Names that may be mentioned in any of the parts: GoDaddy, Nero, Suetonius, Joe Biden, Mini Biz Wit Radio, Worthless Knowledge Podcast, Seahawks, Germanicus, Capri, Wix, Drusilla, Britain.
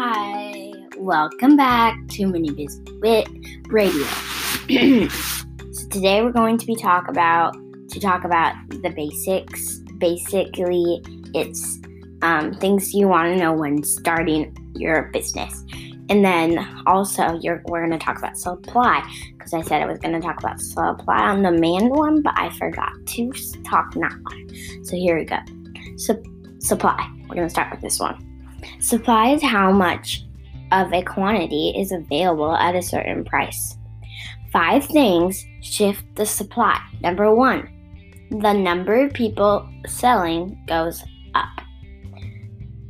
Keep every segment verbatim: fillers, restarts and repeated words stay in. Hi, welcome back to Mini Biz Wit Radio. So today we're going to be talk about to talk about the basics. Basically, it's um, things you want to know when starting your business, and then also you're we're going to talk about supply because I said I was going to talk about supply on demand one, but I forgot to talk not on. So here we go. Sup- supply. We're going to start with this one. Supply is how much of a quantity is available at a certain price. Five things shift the supply. Number one, the number of people selling goes up.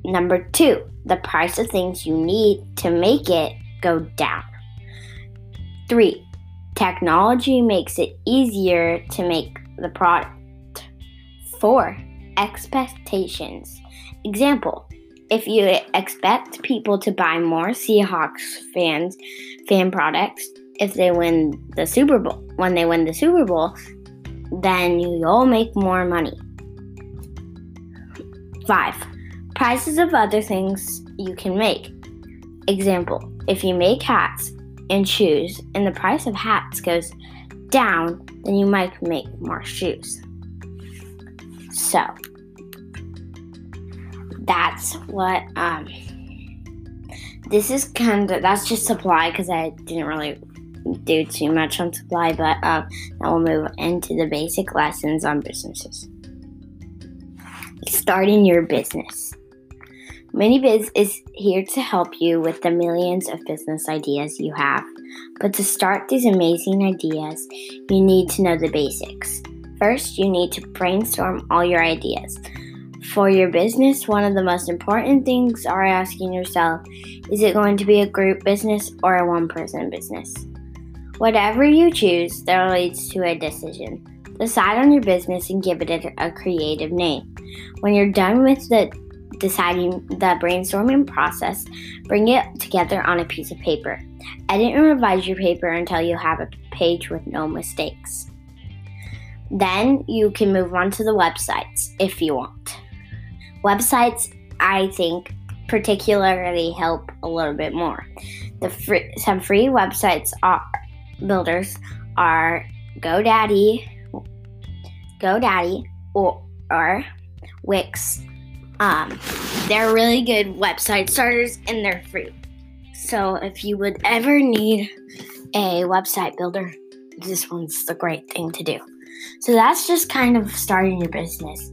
Number two, the price of things you need to make it go down. Three, technology makes it easier to make the product. Four, expectations. Example, if you expect people to buy more Seahawks fans, fan products if they win the Super Bowl, when they win the Super Bowl, then you'll make more money. Five, prices of other things you can make. Example, if you make hats and shoes and the price of hats goes down, then you might make more shoes. So that's what, um, this is kind of, that's just supply because I didn't really do too much on supply, but um, now we'll move into the basic lessons on businesses. Starting your business. Mini Biz is here to help you with the millions of business ideas you have, but to start these amazing ideas, you need to know the basics. First, you need to brainstorm all your ideas. For your business, one of the most important things are asking yourself, is it going to be a group business or a one-person business? Whatever you choose, that leads to a decision. Decide on your business and give it a, a creative name. When you're done with the deciding the brainstorming process, bring it together on a piece of paper. Edit and revise your paper until you have a page with no mistakes. Then you can move on to the websites if you want. Websites, I think, particularly help a little bit more. The free, some free websites are, builders are GoDaddy, GoDaddy or, or Wix. Um, they're really good website starters and they're free. So if you would ever need a website builder, this one's the great thing to do. So that's just kind of starting your business.